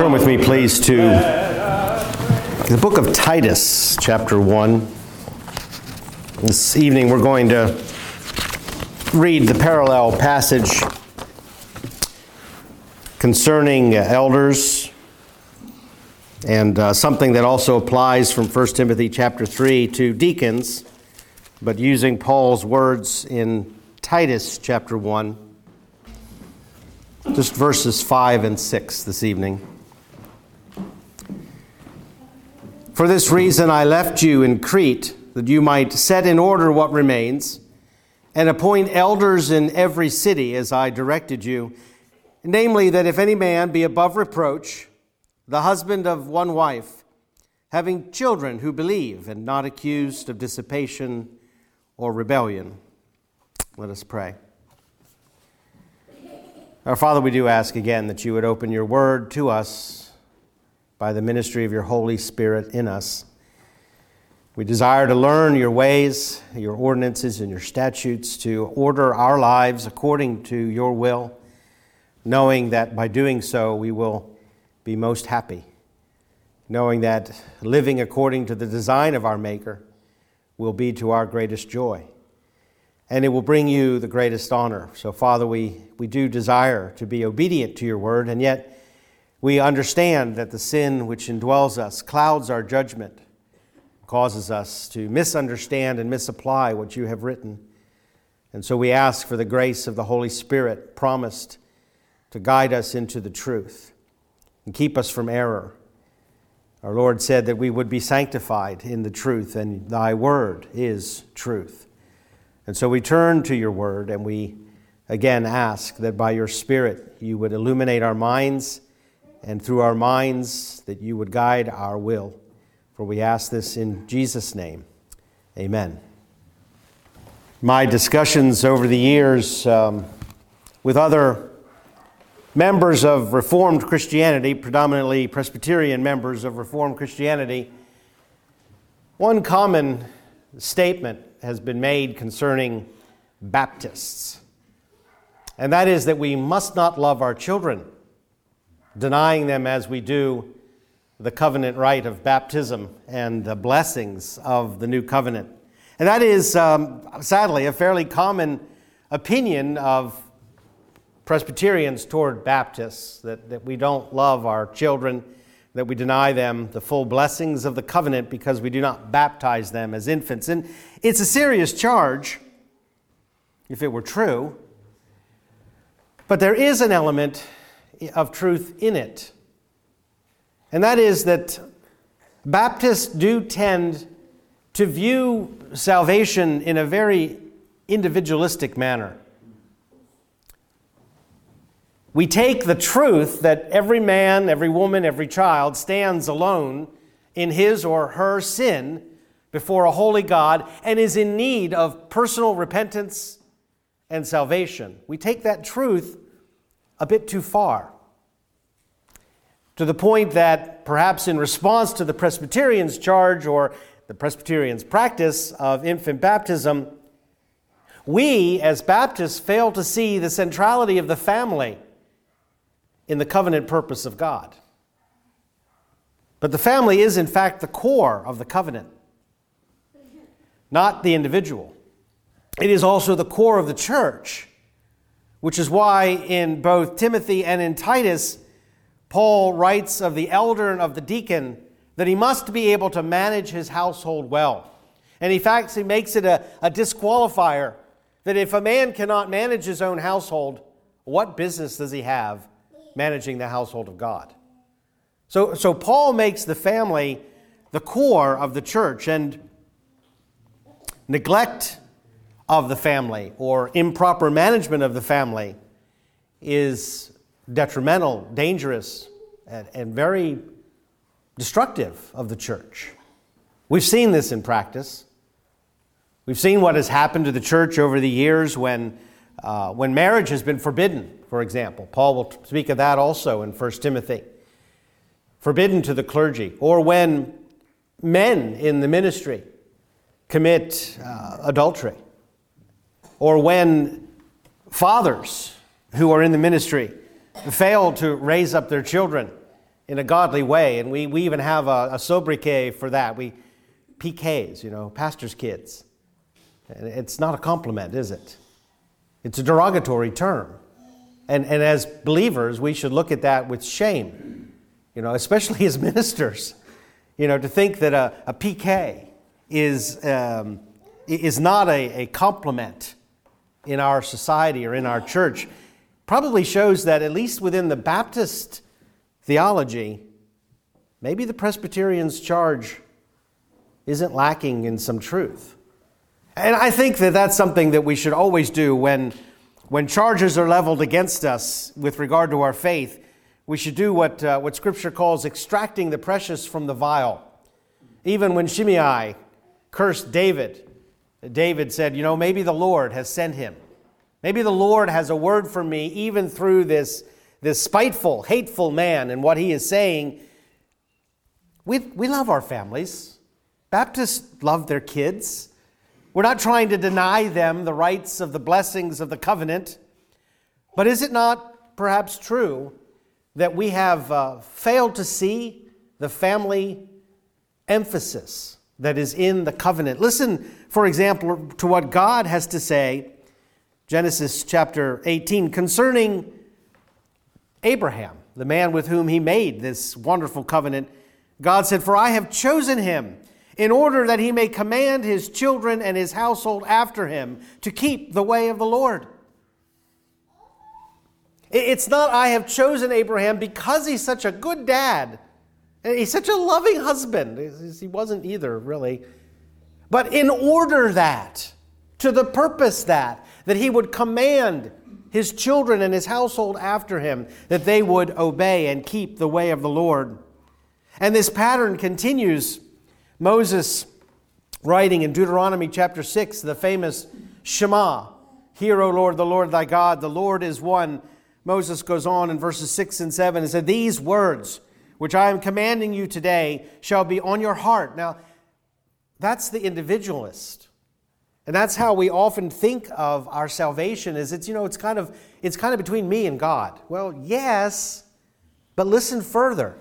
Turn with me, please, to the book of Titus, chapter 1. This evening we're going to read the parallel passage concerning elders and something that also applies from 1 Timothy chapter 3 to deacons, but using Paul's words in Titus chapter 1, just verses 5 and 6 this evening. For this reason I left you in Crete, that you might set in order what remains, and appoint elders in every city as I directed you, namely that if any man be above reproach, the husband of one wife, having children who believe and not accused of dissipation or rebellion. Let us pray. Our Father, we do ask again that you would open your word to us by the ministry of your Holy Spirit in us. We desire to learn your ways, your ordinances, and your statutes, to order our lives according to your will, knowing that by doing so we will be most happy, knowing that living according to the design of our Maker will be to our greatest joy, and it will bring you the greatest honor. So, Father, we do desire to be obedient to your word, and yet we understand that the sin which indwells us clouds our judgment, causes us to misunderstand and misapply what you have written. And so we ask for the grace of the Holy Spirit promised to guide us into the truth and keep us from error. Our Lord said that we would be sanctified in the truth, and thy word is truth. And so we turn to your word, and we again ask that by your Spirit you would illuminate our minds, and through our minds that you would guide our will. For we ask this in Jesus' name. Amen. My discussions over the years with other members of Reformed Christianity, predominantly Presbyterian members of Reformed Christianity, one common statement has been made concerning Baptists, and that is that we must not love our children, denying them as we do the covenant rite of baptism and the blessings of the new covenant. And that is, sadly, a fairly common opinion of Presbyterians toward Baptists, that we don't love our children, that we deny them the full blessings of the covenant because we do not baptize them as infants. And it's a serious charge, if it were true, but there is an element of truth in it. And that is that Baptists do tend to view salvation in a very individualistic manner. We take the truth that every man, every woman, every child stands alone in his or her sin before a holy God and is in need of personal repentance and salvation. We take that truth a bit too far, to the point that perhaps in response to the Presbyterians' charge or the Presbyterians' practice of infant baptism, we as Baptists fail to see the centrality of the family in the covenant purpose of God. But the family is, in fact, the core of the covenant, not the individual. It is also the core of the church, which is why in both Timothy and in Titus, Paul writes of the elder and of the deacon that he must be able to manage his household well. And in fact, he makes it a disqualifier that if a man cannot manage his own household, what business does he have managing the household of God? So Paul makes the family the core of the church, and neglect of the family or improper management of the family is detrimental, dangerous, and very destructive of the church. We've seen this in practice. We've seen what has happened to the church over the years when marriage has been forbidden, for example. Paul will speak of that also in 1 Timothy. Forbidden to the clergy. Or when men in the ministry commit adultery. Or when fathers who are in the ministry fail to raise up their children in a godly way. And we even have a sobriquet for that. We PKs, you know, pastor's kids. And it's not a compliment, is it? It's a derogatory term. And as believers, we should look at that with shame, you know, especially as ministers, you know, to think that a PK is not a compliment in our society or in our church, probably shows that at least within the Baptist theology, maybe the Presbyterians' charge isn't lacking in some truth. And I think that that's something that we should always do when charges are leveled against us with regard to our faith. We should do what Scripture calls extracting the precious from the vile. Even when Shimei cursed David, David said, you know, maybe the Lord has sent him. Maybe the Lord has a word for me, even through this spiteful, hateful man and what he is saying. We love our families. Baptists love their kids. We're not trying to deny them the rights of the blessings of the covenant. But is it not perhaps true that we have failed to see the family emphasis that is in the covenant? Listen, for example, to what God has to say, Genesis chapter 18, concerning Abraham, the man with whom he made this wonderful covenant. God said, "For I have chosen him in order that he may command his children and his household after him to keep the way of the Lord." It's not, I have chosen Abraham because he's such a good dad. He's such a loving husband. He wasn't either, really. But in order that, to the purpose that he would command his children and his household after him, that they would obey and keep the way of the Lord. And this pattern continues. Moses, writing in Deuteronomy chapter 6, the famous Shema, "Hear, O Lord, the Lord thy God, the Lord is one." Moses goes on in verses 6 and 7 and said, "These words which I am commanding you today shall be on your heart." Now, that's the individualist. And that's how we often think of our salvation, is it's kind of between me and God. Well, yes, but listen further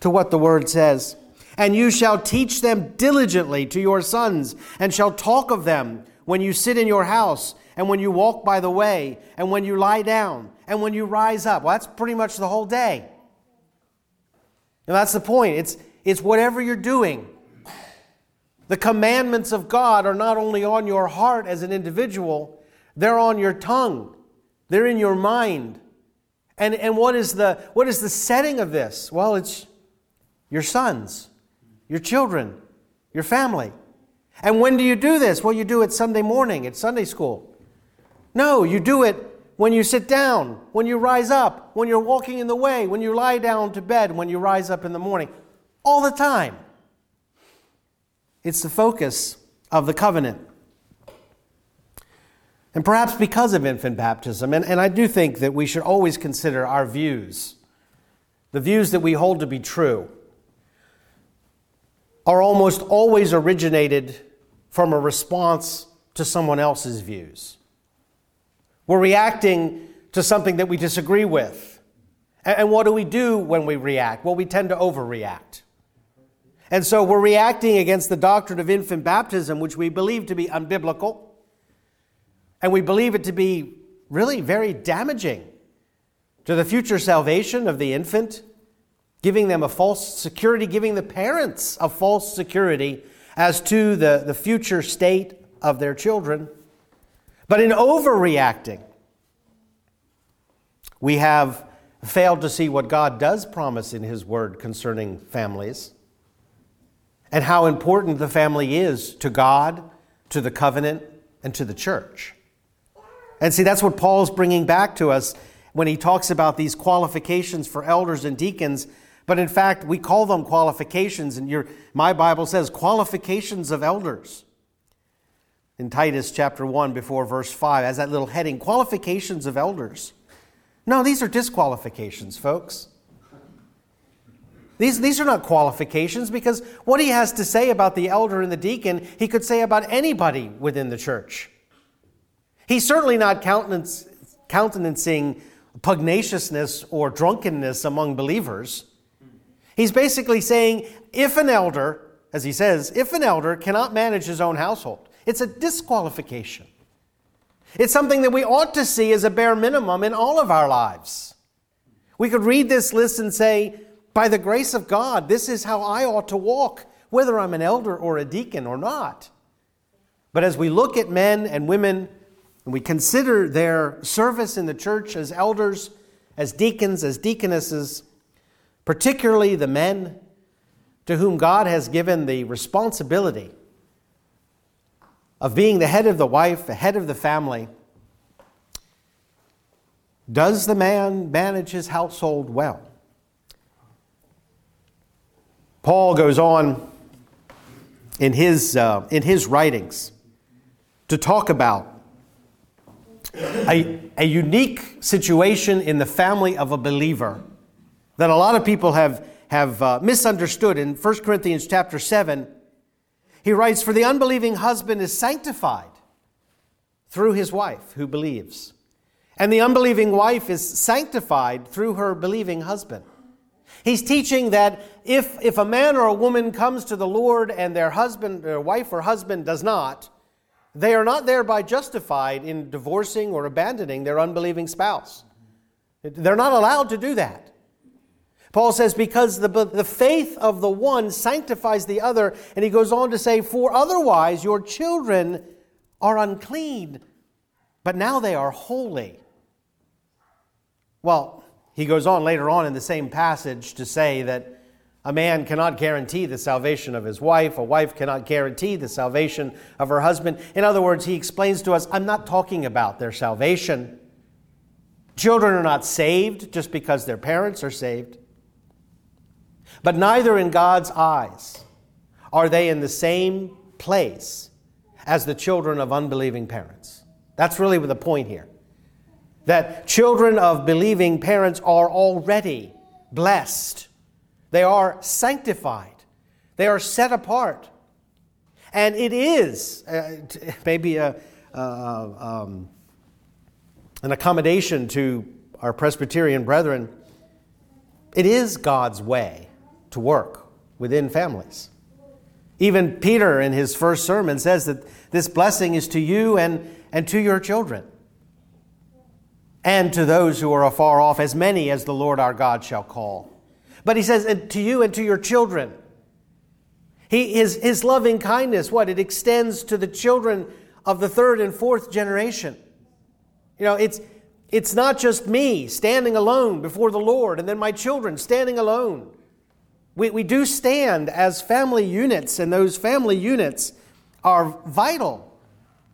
to what the word says. "And you shall teach them diligently to your sons, and shall talk of them when you sit in your house, and when you walk by the way, and when you lie down, and when you rise up." Well, that's pretty much the whole day. And that's the point. It's whatever you're doing. The commandments of God are not only on your heart as an individual, they're on your tongue. They're in your mind. And what is the setting of this? Well, it's your sons, your children, your family. And when do you do this? Well, you do it Sunday morning at Sunday school. No, you do it when you sit down, when you rise up, when you're walking in the way, when you lie down to bed, when you rise up in the morning. All the time. It's the focus of the covenant. And perhaps because of infant baptism, and I do think that we should always consider our views, the views that we hold to be true, are almost always originated from a response to someone else's views. We're reacting to something that we disagree with. And what do we do when we react? Well, we tend to overreact. And so we're reacting against the doctrine of infant baptism, which we believe to be unbiblical. And we believe it to be really very damaging to the future salvation of the infant, giving them a false security, giving the parents a false security as to the future state of their children. But in overreacting, we have failed to see what God does promise in His Word concerning families and how important the family is to God, to the covenant, and to the church. And see, that's what Paul's bringing back to us when he talks about these qualifications for elders and deacons. But in fact, we call them qualifications, and my Bible says qualifications of elders. In Titus chapter 1 before verse 5, as that little heading, qualifications of elders. No, these are disqualifications, folks. These are not qualifications, because what he has to say about the elder and the deacon, he could say about anybody within the church. He's certainly not countenancing pugnaciousness or drunkenness among believers. He's basically saying, if an elder, as he says, if an elder cannot manage his own household, it's a disqualification. It's something that we ought to see as a bare minimum in all of our lives. We could read this list and say, by the grace of God, this is how I ought to walk, whether I'm an elder or a deacon or not. But as we look at men and women, and we consider their service in the church as elders, as deacons, as deaconesses, particularly the men to whom God has given the responsibility of being the head of the wife, the head of the family. Does the man manage his household well? Paul goes on in his writings to talk about a unique situation in the family of a believer that a lot of people have misunderstood. In 1 Corinthians chapter 7, he writes, "For the unbelieving husband is sanctified through his wife who believes, and the unbelieving wife is sanctified through her believing husband." He's teaching that if a man or a woman comes to the Lord and their husband, their wife or husband does not, they are not thereby justified in divorcing or abandoning their unbelieving spouse. They're not allowed to do that. Paul says, because the faith of the one sanctifies the other, and he goes on to say, for otherwise your children are unclean, but now they are holy. Well, he goes on later on in the same passage to say that a man cannot guarantee the salvation of his wife, a wife cannot guarantee the salvation of her husband. In other words, he explains to us, I'm not talking about their salvation. Children are not saved just because their parents are saved. But neither in God's eyes are they in the same place as the children of unbelieving parents. That's really the point here. That children of believing parents are already blessed. They are sanctified. They are set apart. And it is maybe an accommodation to our Presbyterian brethren. It is God's way to work within families. Even Peter in his first sermon says that this blessing is to you and to your children and to those who are afar off, as many as the Lord our God shall call. But he says, and to you and to your children. His loving kindness, it extends to the children of the third and fourth generation. You know, it's not just me standing alone before the Lord and then my children standing alone. We do stand as family units, and those family units are vital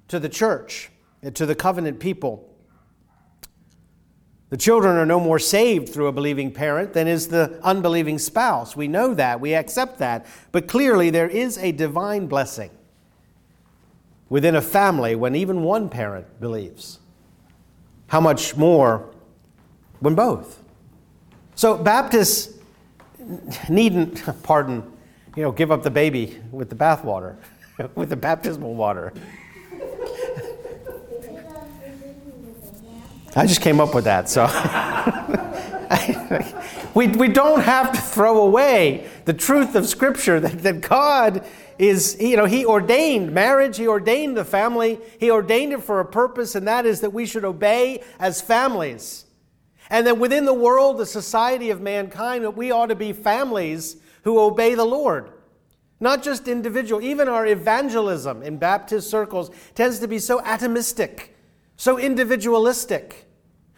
to the church and to the covenant people. The children are no more saved through a believing parent than is the unbelieving spouse. We know that. We accept that. But clearly there is a divine blessing within a family when even one parent believes. How much more when both? So Baptists needn't, give up the baby with the bathwater, with the baptismal water. I just came up with that, so. We don't have to throw away the truth of Scripture that God is, He ordained marriage, He ordained the family, He ordained it for a purpose, and that is that we should obey as families. And that within the world, the society of mankind, that we ought to be families who obey the Lord. Not just individual. Even our evangelism in Baptist circles tends to be so atomistic, so individualistic.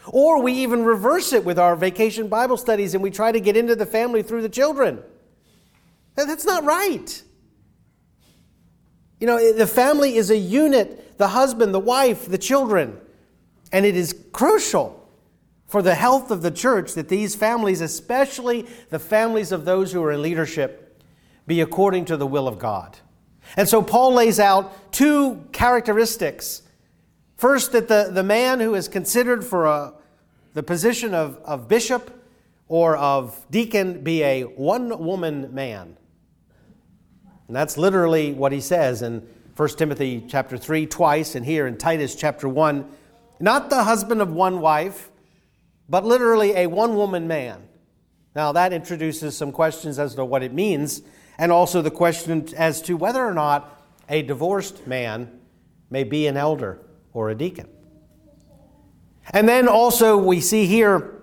Or we even reverse it with our vacation Bible studies and we try to get into the family through the children. That's not right. The family is a unit, the husband, the wife, the children. And it is crucial for the health of the church that these families, especially the families of those who are in leadership, be according to the will of God. And so Paul lays out two characteristics. First, that the man who is considered for the position of bishop or of deacon be a one-woman man. And that's literally what he says in 1 Timothy chapter 3 twice, and here in Titus chapter 1. Not the husband of one wife, but literally a one-woman man. Now that introduces some questions as to what it means, and also the question as to whether or not a divorced man may be an elder or a deacon. And then also we see here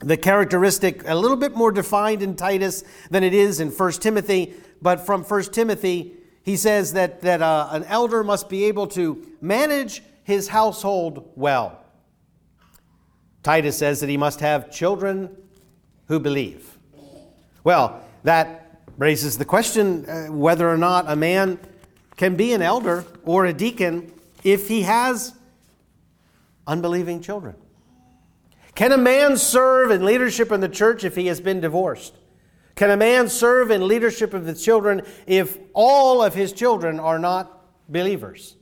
the characteristic a little bit more defined in Titus than it is in 1 Timothy. But from 1 Timothy, he says that an elder must be able to manage his household well. Titus says that he must have children who believe. Well, that raises the question whether or not a man can be an elder or a deacon if he has unbelieving children. Can a man serve in leadership in the church if he has been divorced? Can a man serve in leadership of the children if all of his children are not believers?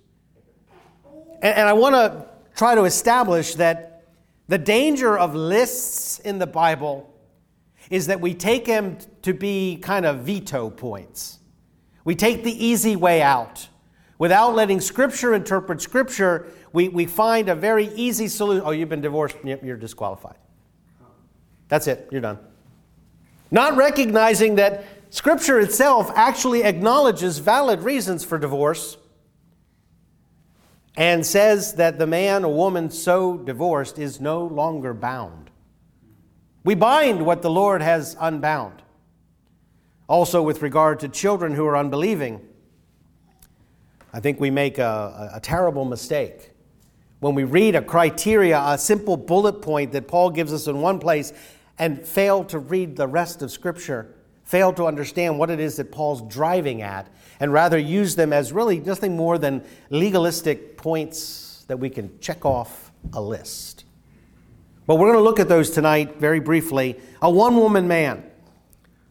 And I want to try to establish that the danger of lists in the Bible is that we take them to be kind of veto points. We take the easy way out. Without letting Scripture interpret Scripture, we find a very easy solution. Oh, you've been divorced. You're disqualified. That's it. You're done. Not recognizing that Scripture itself actually acknowledges valid reasons for divorce and says that the man or woman so divorced is no longer bound. We bind what the Lord has unbound. Also, with regard to children who are unbelieving, I think we make a terrible mistake when we read a criteria, a simple bullet point that Paul gives us in one place, and fail to read the rest of Scripture, fail to understand what it is that Paul's driving at, and rather use them as really nothing more than legalistic points that we can check off a list. But we're going to look at those tonight very briefly. A one-woman man.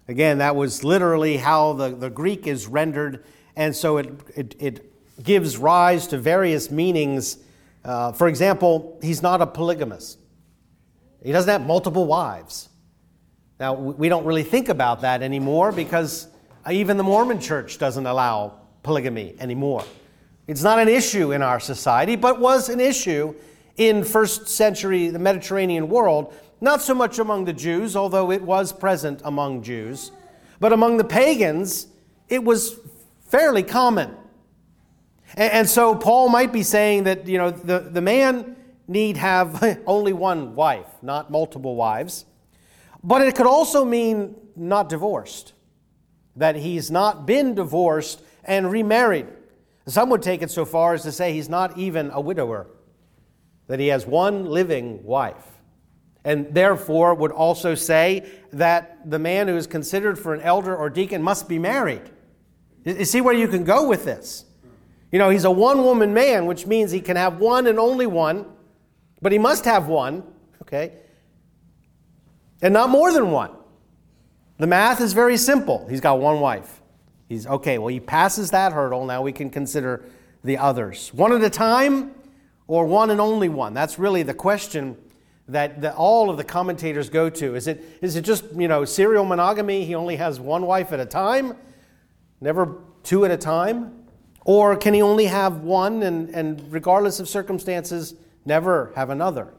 Again, that was literally how the Greek is rendered, and so it gives rise to various meanings. For example, he's not a polygamist. He doesn't have multiple wives. Now, we don't really think about that anymore because even the Mormon church doesn't allow polygamy anymore. It's not an issue in our society, but was an issue in first century, the Mediterranean world, not so much among the Jews, although it was present among Jews, but among the pagans, it was fairly common. And so Paul might be saying that, you know, the man need have only one wife, not multiple wives. But it could also mean not divorced, that he's not been divorced and remarried. Some would take it so far as to say he's not even a widower, that he has one living wife. And therefore would also say that the man who is considered for an elder or deacon must be married. You see where you can go with this? You know, he's a one-woman man, which means he can have one and only one. But he must have one, okay, and not more than one. The math is very simple. He's got one wife. He's okay, well, he passes that hurdle. Now we can consider the others. One at a time or one and only one? That's really the question that all of the commentators go to. Is it just, you know, serial monogamy? He only has one wife at a time, never two at a time? Or can he only have one and regardless of circumstances, never have another?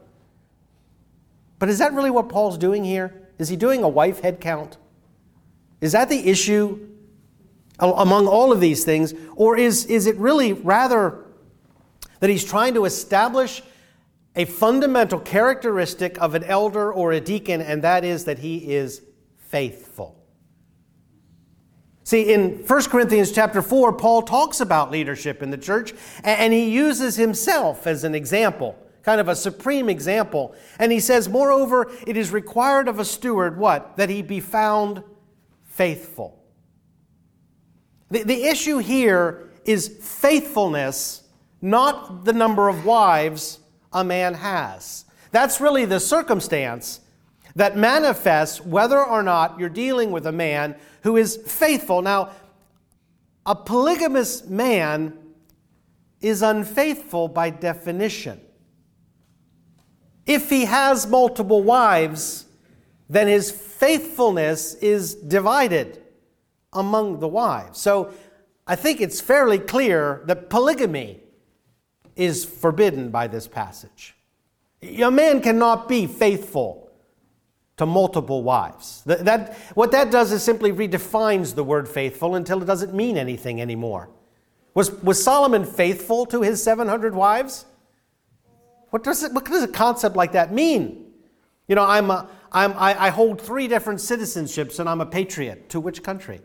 But is that really what Paul's doing here? Is he doing a wife head count? Is that the issue among all of these things? Or is it really rather that he's trying to establish a fundamental characteristic of an elder or a deacon, and that is that he is faithful? See, in 1 Corinthians chapter 4, Paul talks about leadership in the church, and he uses himself as an example, kind of a supreme example. And he says, moreover, it is required of a steward, what? That he be found faithful. The issue here is faithfulness, not the number of wives a man has. That's really the circumstance that manifests whether or not you're dealing with a man who is faithful. Now, a polygamous man is unfaithful by definition. If he has multiple wives, then his faithfulness is divided among the wives. So I think it's fairly clear that polygamy is forbidden by this passage. A man cannot be faithful to multiple wives. What that does is simply redefines the word faithful until it doesn't mean anything anymore. Was Solomon faithful to his 700 wives? What does a concept like that mean? You know, I hold 3 different citizenships and I'm a patriot. To which country?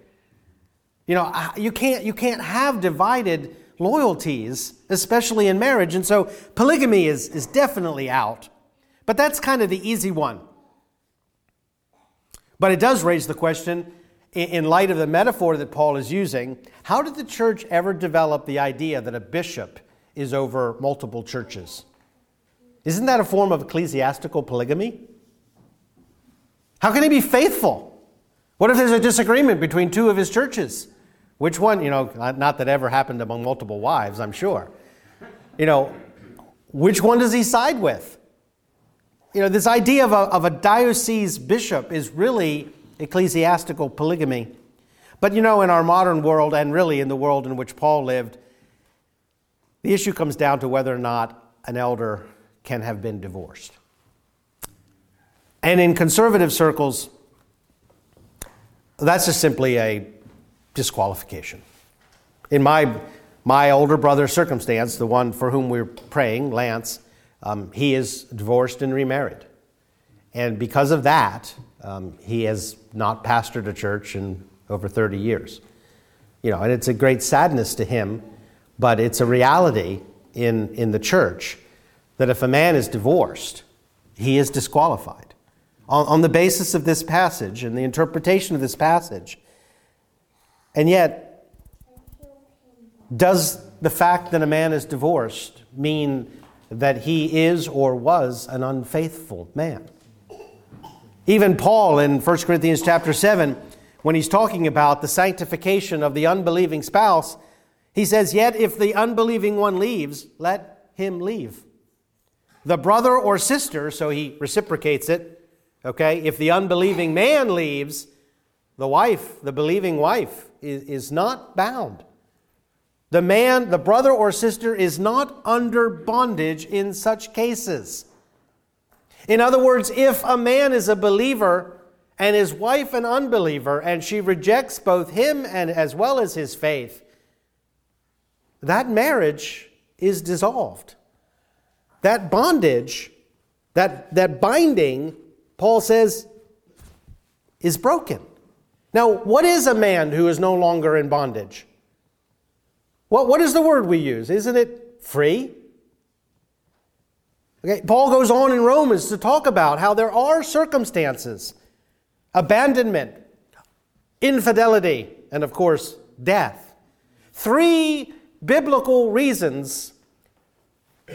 You know, you can't have divided loyalties, especially in marriage. And so polygamy is definitely out. But that's kind of the easy one. But it does raise the question, in light of the metaphor that Paul is using, how did the church ever develop the idea that a bishop is over multiple churches? Isn't that a form of ecclesiastical polygamy? How can he be faithful? What if there's a disagreement between 2 of his churches? Which one? You know, not that ever happened among multiple wives, I'm sure. You know, which one does he side with? You know, this idea of a diocese bishop is really ecclesiastical polygamy. But you know, in our modern world, and really in the world in which Paul lived, the issue comes down to whether or not an elder can have been divorced. And in conservative circles, that's just simply a disqualification. In my older brother's circumstance, the one for whom we're praying, Lance, he is divorced and remarried. And because of that, he has not pastored a church in over 30 years. You know, and it's a great sadness to him, but it's a reality in the church that if a man is divorced, he is disqualified. On the basis of this passage and the interpretation of this passage. And yet, does the fact that a man is divorced mean that he is or was an unfaithful man? Even Paul in 1 Corinthians chapter 7, when he's talking about the sanctification of the unbelieving spouse, he says, "Yet if the unbelieving one leaves, let him leave. The brother or sister," so he reciprocates it, okay, "if the unbelieving man leaves, the wife, the believing wife, is not bound. The man, the brother or sister, is not under bondage in such cases." In other words, if a man is a believer and his wife an unbeliever and she rejects both him and as well as his faith, that marriage is dissolved. That bondage, that binding, Paul says, is broken. Now, what is a man who is no longer in bondage? What is the word we use? Isn't it free? Okay, Paul goes on in Romans to talk about how there are circumstances, abandonment, infidelity, and of course, death. 3 biblical reasons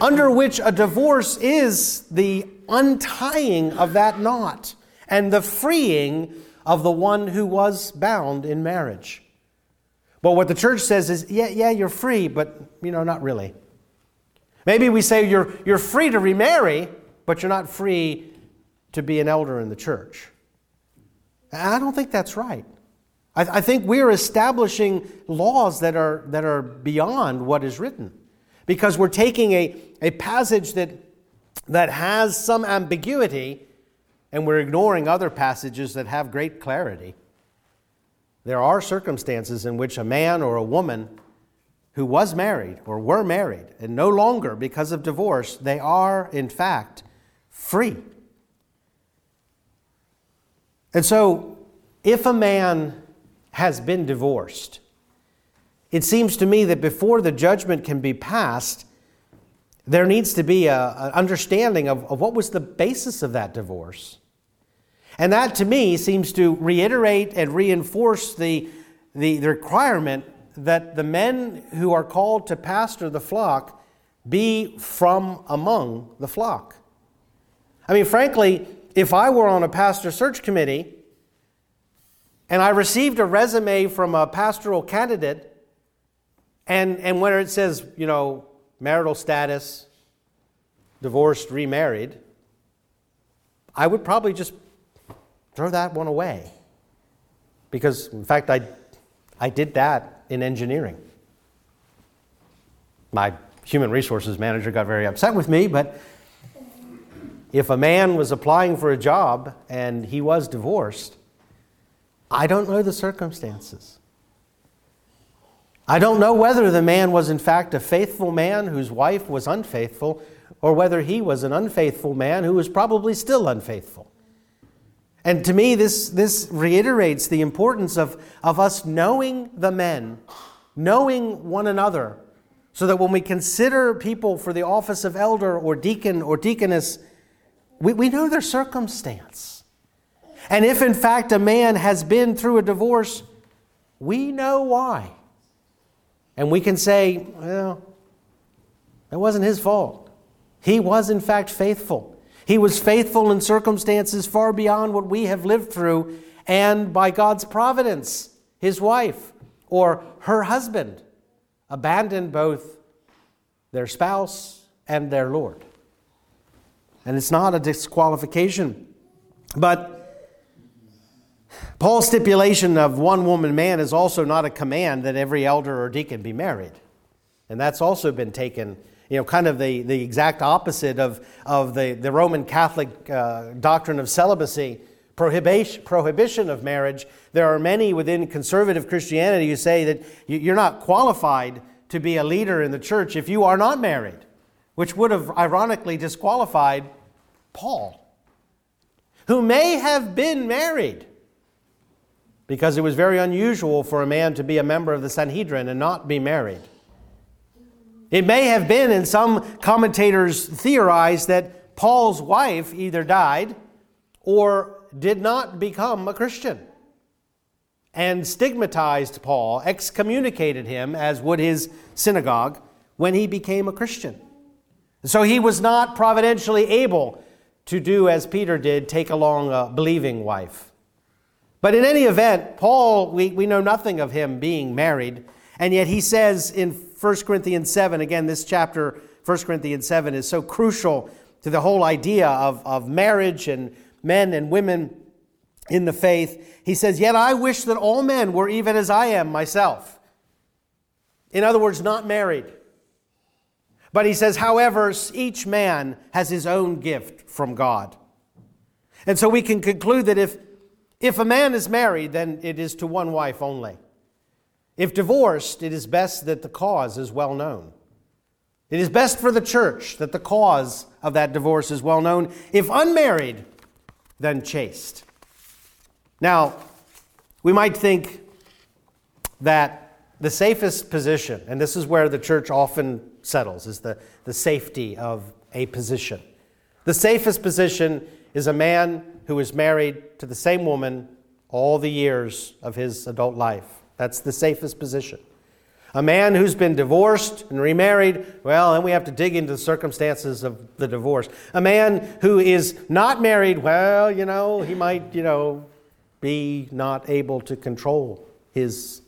under which a divorce is the untying of that knot and the freeing of the one who was bound in marriage. But what the church says is, yeah, you're free, but, you know, not really. Maybe we say you're free to remarry, but you're not free to be an elder in the church. I don't think that's right. I think we're establishing laws that are beyond what is written, because we're taking a passage that has some ambiguity, and we're ignoring other passages that have great clarity. There are circumstances in which a man or a woman who was married or were married and no longer because of divorce, they are, in fact, free. And so, if a man has been divorced, it seems to me that before the judgment can be passed, there needs to be an understanding of what was the basis of that divorce. And that, to me, seems to reiterate and reinforce the requirement that the men who are called to pastor the flock be from among the flock. I mean, frankly, if I were on a pastor search committee and I received a resume from a pastoral candidate, and where it says, you know, marital status, divorced, remarried, I would probably just throw that one away. Because, in fact, I did that in engineering. My human resources manager got very upset with me, but If a man was applying for a job and he was divorced, I don't know the circumstances. I don't know whether the man was in fact a faithful man whose wife was unfaithful, or whether he was an unfaithful man who was probably still unfaithful. And to me, this reiterates the importance of us knowing the men, knowing one another, so that when we consider people for the office of elder or deacon or deaconess, we know their circumstance. And if in fact a man has been through a divorce, we know why. And we can say, well, that wasn't his fault. He was in fact faithful. He was faithful in circumstances far beyond what we have lived through, and by God's providence, his wife or her husband abandoned both their spouse and their Lord. And it's not a disqualification. But Paul's stipulation of one woman man is also not a command that every elder or deacon be married. And that's also been taken, kind of the exact opposite of the Roman Catholic doctrine of celibacy, prohibition of marriage. There are many within conservative Christianity who say that you're not qualified to be a leader in the church if you are not married, which would have ironically disqualified Paul, who may have been married, because it was very unusual for a man to be a member of the Sanhedrin and not be married. It may have been, and some commentators theorize, that Paul's wife either died or did not become a Christian and stigmatized Paul, excommunicated him, as would his synagogue, when he became a Christian. So he was not providentially able to do as Peter did, take along a believing wife. But in any event, Paul, we know nothing of him being married, and yet he says in 1 Corinthians 7, again, this chapter, 1 Corinthians 7, is so crucial to the whole idea of marriage and men and women in the faith. He says, "Yet I wish that all men were even as I am myself." In other words, not married. But he says, however, each man has his own gift from God. And so we can conclude that if a man is married, then it is to one wife only. If divorced, it is best that the cause is well known. It is best for the church that the cause of that divorce is well known. If unmarried, then chaste. Now, we might think that the safest position, and this is where the church often settles, is the safety of a position. The safest position is a man who is married to the same woman all the years of his adult life. That's the safest position. A man who's been divorced and remarried, well, then we have to dig into the circumstances of the divorce. A man who is not married, well, he might, be not able to control his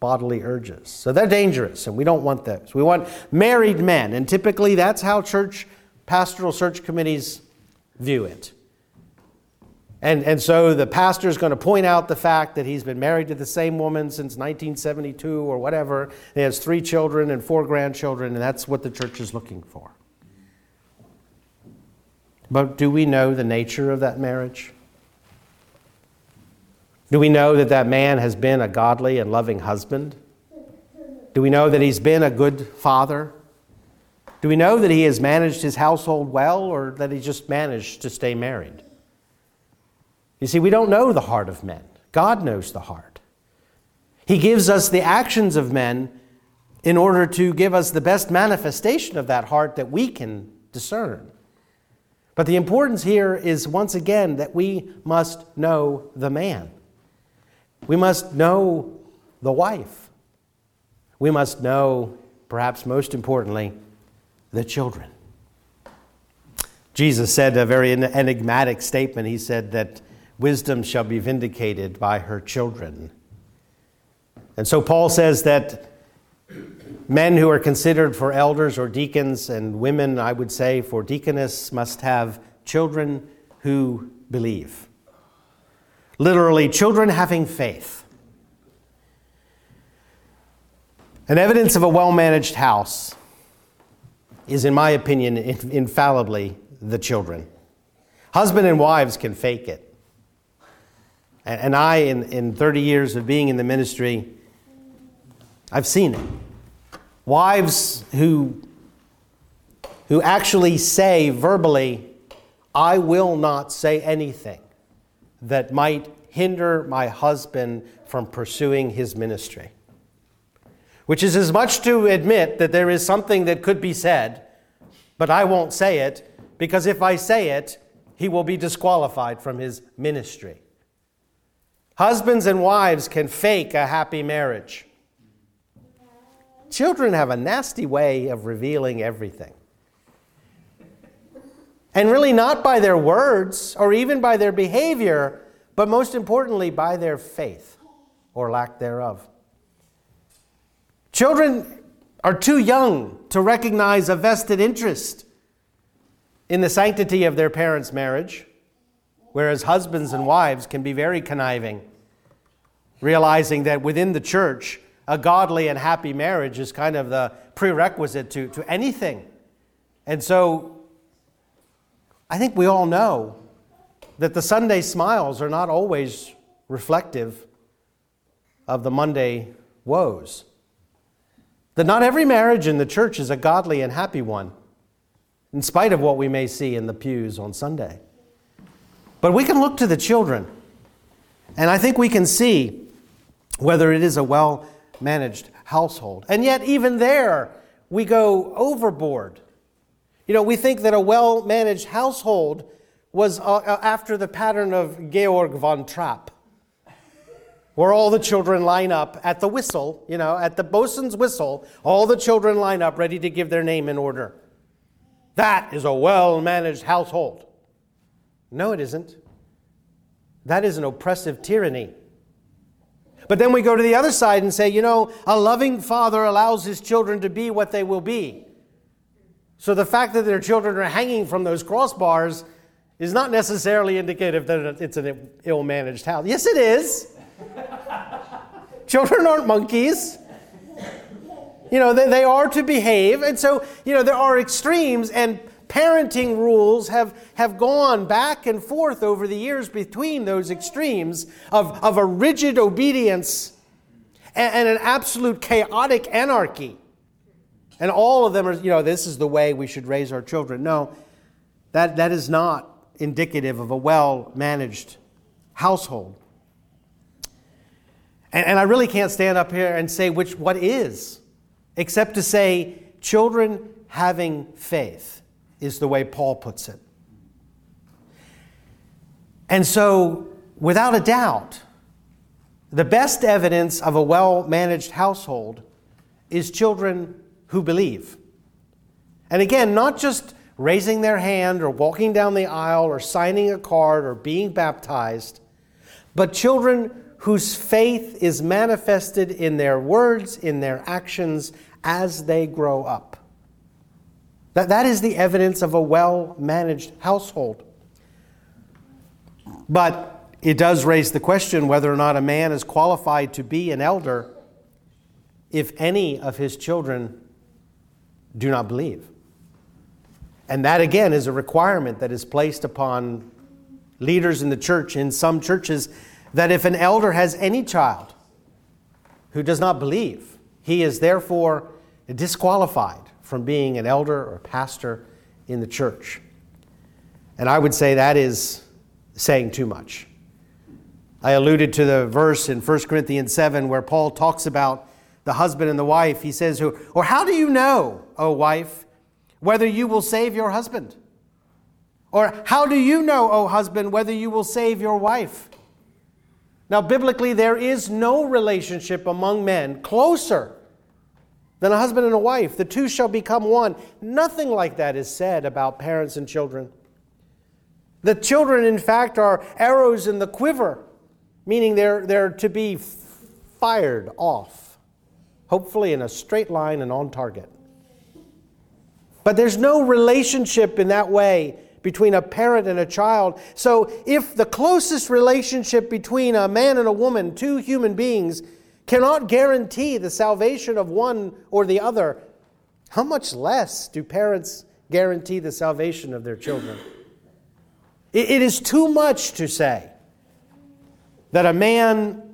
bodily urges. So they're dangerous, and we don't want those. We want married men, and typically that's how pastoral search committees view it. And so the pastor's going to point out the fact that he's been married to the same woman since 1972 or whatever, and he has 3 children and 4 grandchildren, and that's what the church is looking for. But do we know the nature of that marriage? Do we know that that man has been a godly and loving husband? Do we know that he's been a good father? Do we know that he has managed his household well, or that he just managed to stay married? You see, we don't know the heart of men. God knows the heart. He gives us the actions of men in order to give us the best manifestation of that heart that we can discern. But the importance here is, once again, that we must know the man. We must know the wife. We must know, perhaps most importantly, the children. Jesus said a very enigmatic statement. He said that wisdom shall be vindicated by her children. And so Paul says that men who are considered for elders or deacons, and women, I would say, for deaconess, must have children who believe. Literally, children having faith. An evidence of a well-managed house is, in my opinion, infallibly the children. Husband and wives can fake it. And I, in 30 years of being in the ministry, I've seen it. Wives who actually say verbally, I will not say anything that might hinder my husband from pursuing his ministry. Which is as much to admit that there is something that could be said, but I won't say it, because if I say it, he will be disqualified from his ministry. Husbands and wives can fake a happy marriage. Children have a nasty way of revealing everything. And really not by their words or even by their behavior, but most importantly by their faith or lack thereof. Children are too young to recognize a vested interest in the sanctity of their parents' marriage, whereas husbands and wives can be very conniving, realizing that within the church, a godly and happy marriage is kind of the prerequisite to anything. And so I think we all know that the Sunday smiles are not always reflective of the Monday woes. That not every marriage in the church is a godly and happy one, in spite of what we may see in the pews on Sunday. But we can look to the children, and I think we can see whether it is a well-managed household. And yet, even there, we go overboard. You know, we think that a well-managed household was after the pattern of Georg von Trapp, where all the children line up at the whistle, you know, at the bosun's whistle, all the children line up ready to give their name in order. That is a well-managed household. No, it isn't. That is an oppressive tyranny. But then we go to the other side and say, you know, a loving father allows his children to be what they will be. So the fact that their children are hanging from those crossbars is not necessarily indicative that it's an ill-managed house. Yes, it is. Children aren't monkeys. You know, they are to behave. And so, you know, there are extremes, and parenting rules have gone back and forth over the years between those extremes of a rigid obedience and an absolute chaotic anarchy. And all of them are, you know, this is the way we should raise our children. No, that is not indicative of a well-managed household. And I really can't stand up here and say what is, except to say children having faith is the way Paul puts it. And so, without a doubt, the best evidence of a well-managed household is children who believe. And again, not just raising their hand or walking down the aisle or signing a card or being baptized, but children whose faith is manifested in their words, in their actions as they grow up. That is the evidence of a well-managed household. But it does raise the question whether or not a man is qualified to be an elder if any of his children do not believe. And that, again, is a requirement that is placed upon leaders in the church, in some churches, that if an elder has any child who does not believe, he is therefore disqualified from being an elder or pastor in the church. And I would say that is saying too much. I alluded to the verse in 1 Corinthians 7 where Paul talks about the husband and the wife. He says, or how do you know, O wife, whether you will save your husband? Or how do you know, O husband, whether you will save your wife? Now, biblically, there is no relationship among men closer than a husband and a wife. The two shall become one. Nothing like that is said about parents and children. The children, in fact, are arrows in the quiver, meaning they're to be fired off, hopefully in a straight line and on target. But there's no relationship in that way between a parent and a child. So if the closest relationship between a man and a woman, two human beings, cannot guarantee the salvation of one or the other, how much less do parents guarantee the salvation of their children? It is too much to say that a man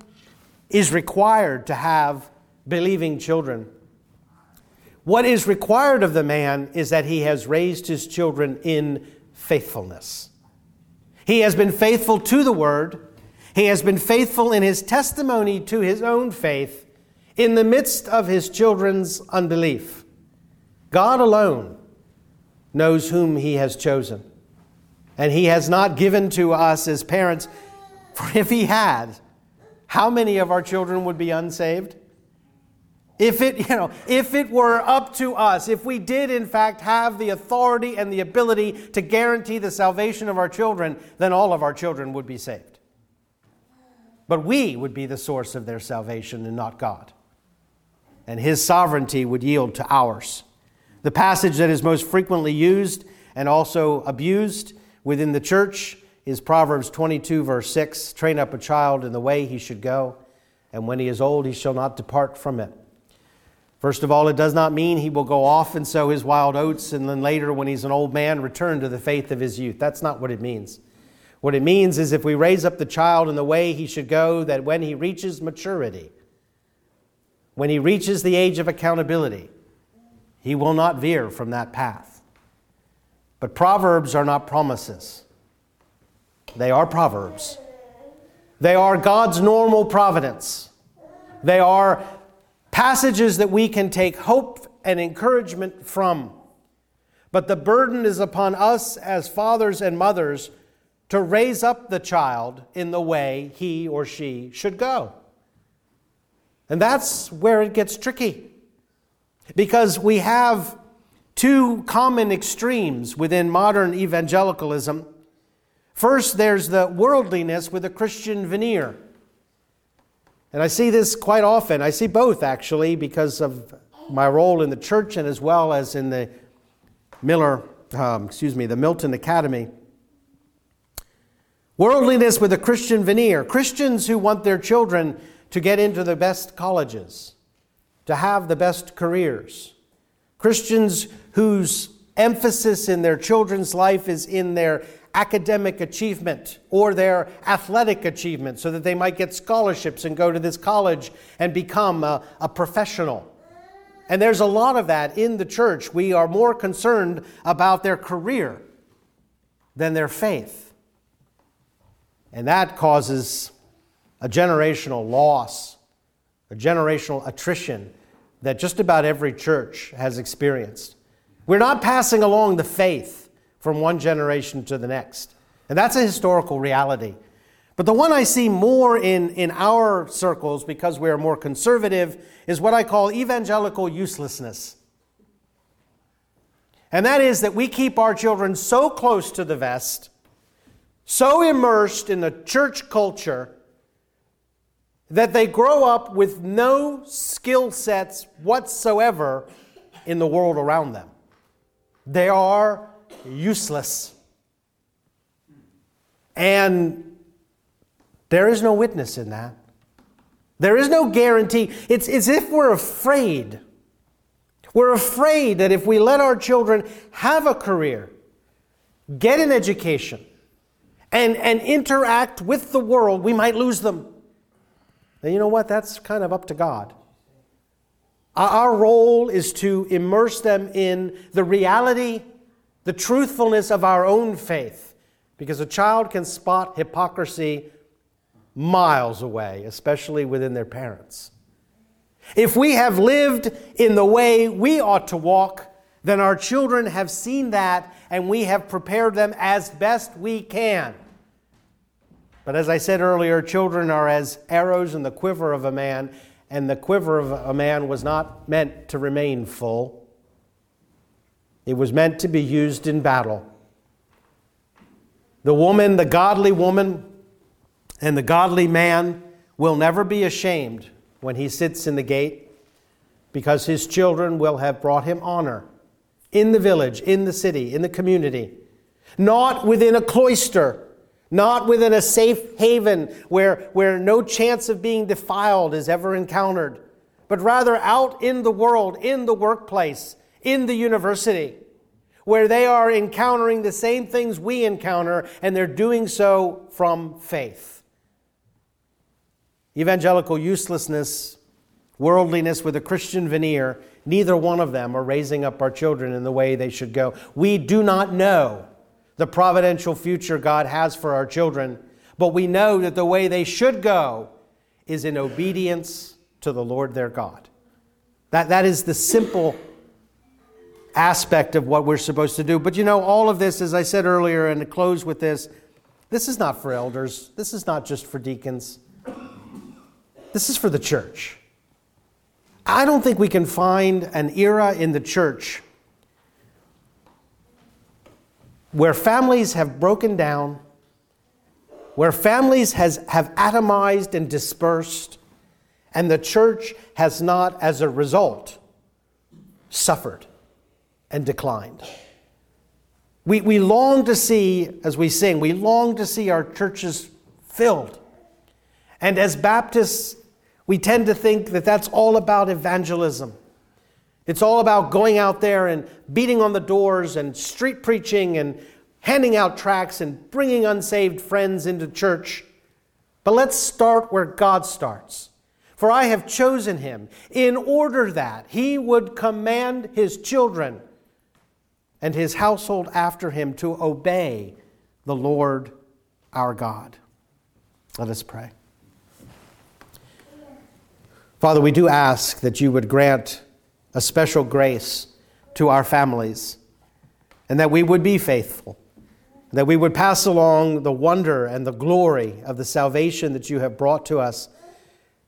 is required to have believing children. What is required of the man is that he has raised his children in faithfulness. He has been faithful to the word. He has been faithful in his testimony to his own faith in the midst of his children's unbelief. God alone knows whom he has chosen. And he has not given to us as parents, for if he had, how many of our children would be unsaved? If it were up to us, if we did in fact have the authority and the ability to guarantee the salvation of our children, then all of our children would be saved. But we would be the source of their salvation and not God. And his sovereignty would yield to ours. The passage that is most frequently used and also abused within the church is Proverbs 22, verse 6, "Train up a child in the way he should go, and when he is old he shall not depart from it." First of all, it does not mean he will go off and sow his wild oats and then later when he's an old man return to the faith of his youth. That's not what it means. What it means is if we raise up the child in the way he should go, that when he reaches maturity, when he reaches the age of accountability, he will not veer from that path. But proverbs are not promises. They are proverbs. They are God's normal providence. They are passages that we can take hope and encouragement from. But the burden is upon us as fathers and mothers to raise up the child in the way he or she should go. And that's where it gets tricky, because we have two common extremes within modern evangelicalism. First, there's the worldliness with a Christian veneer. And I see this quite often. I see both, actually, because of my role in the church and as well as in the Milton Academy. Worldliness with a Christian veneer. Christians who want their children to get into the best colleges, to have the best careers. Christians whose emphasis in their children's life is in their academic achievement or their athletic achievement so that they might get scholarships and go to this college and become a professional. And there's a lot of that in the church. We are more concerned about their career than their faith. And that causes a generational loss, a generational attrition that just about every church has experienced. We're not passing along the faith from one generation to the next. And that's a historical reality. But the one I see more in our circles, because we are more conservative, is what I call evangelical uselessness. And that is that we keep our children so close to the vest, so immersed in the church culture, that they grow up with no skill sets whatsoever in the world around them. They are useless. And there is no witness in that. There is no guarantee. It's as if we're afraid. We're afraid that if we let our children have a career, get an education, and interact with the world, we might lose them. And you know what? That's kind of up to God. Our role is to immerse them in the reality, the truthfulness of our own faith, because a child can spot hypocrisy miles away, especially within their parents. If we have lived in the way we ought to walk, then our children have seen that and we have prepared them as best we can. But as I said earlier, children are as arrows in the quiver of a man, and the quiver of a man was not meant to remain full. It was meant to be used in battle. The woman, the godly woman, and the godly man will never be ashamed when he sits in the gate, because his children will have brought him honor in the village, in the city, in the community, not within a cloister, not within a safe haven where no chance of being defiled is ever encountered, but rather out in the world, in the workplace, in the university, where they are encountering the same things we encounter, and they're doing so from faith. Evangelical uselessness, worldliness with a Christian veneer, neither one of them are raising up our children in the way they should go. We do not know the providential future God has for our children, but we know that the way they should go is in obedience to the Lord their God. That is the simple aspect of what we're supposed to do. But you know, all of this, as I said earlier, and to close with this, this is not for elders. This is not just for deacons. This is for the church. I don't think we can find an era in the church where families have broken down, where families have atomized and dispersed, and the church has not, as a result, suffered and declined. We long to see, as we sing, we long to see our churches filled. And as Baptists, we tend to think that that's all about evangelism. It's all about going out there and beating on the doors and street preaching and handing out tracts and bringing unsaved friends into church. But let's start where God starts. For I have chosen him in order that he would command his children and his household after him to obey the Lord our God. Let us pray. Father, we do ask that you would grant a special grace to our families, and that we would be faithful, that we would pass along the wonder and the glory of the salvation that you have brought to us,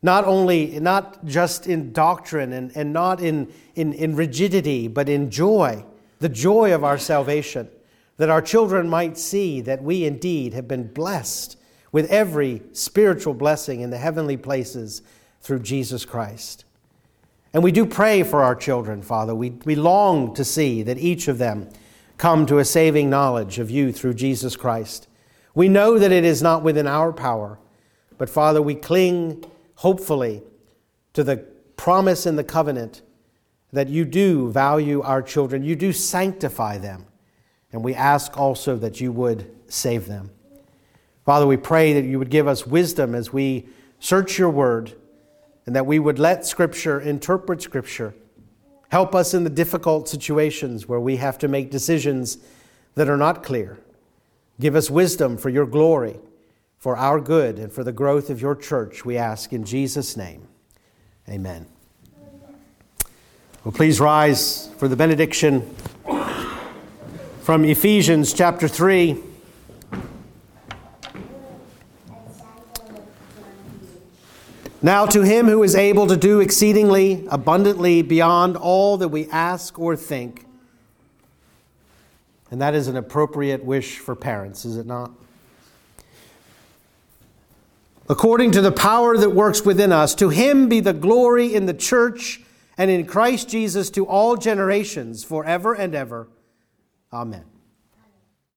not just in doctrine and not in rigidity, but in joy, the joy of our salvation, that our children might see that we indeed have been blessed with every spiritual blessing in the heavenly places through Jesus Christ. And we do pray for our children, Father. We long to see that each of them come to a saving knowledge of you through Jesus Christ. We know that it is not within our power, but Father, we cling hopefully to the promise in the covenant that you do value our children, you do sanctify them, and we ask also that you would save them. Father, we pray that you would give us wisdom as we search your word, and that we would let Scripture interpret Scripture, help us in the difficult situations where we have to make decisions that are not clear. Give us wisdom for your glory, for our good, and for the growth of your church, we ask in Jesus' name. Amen. Well, please rise for the benediction from Ephesians chapter 3. Now to him who is able to do exceedingly abundantly beyond all that we ask or think. And that is an appropriate wish for parents, is it not? According to the power that works within us, to him be the glory in the church and in Christ Jesus to all generations, forever and ever. Amen.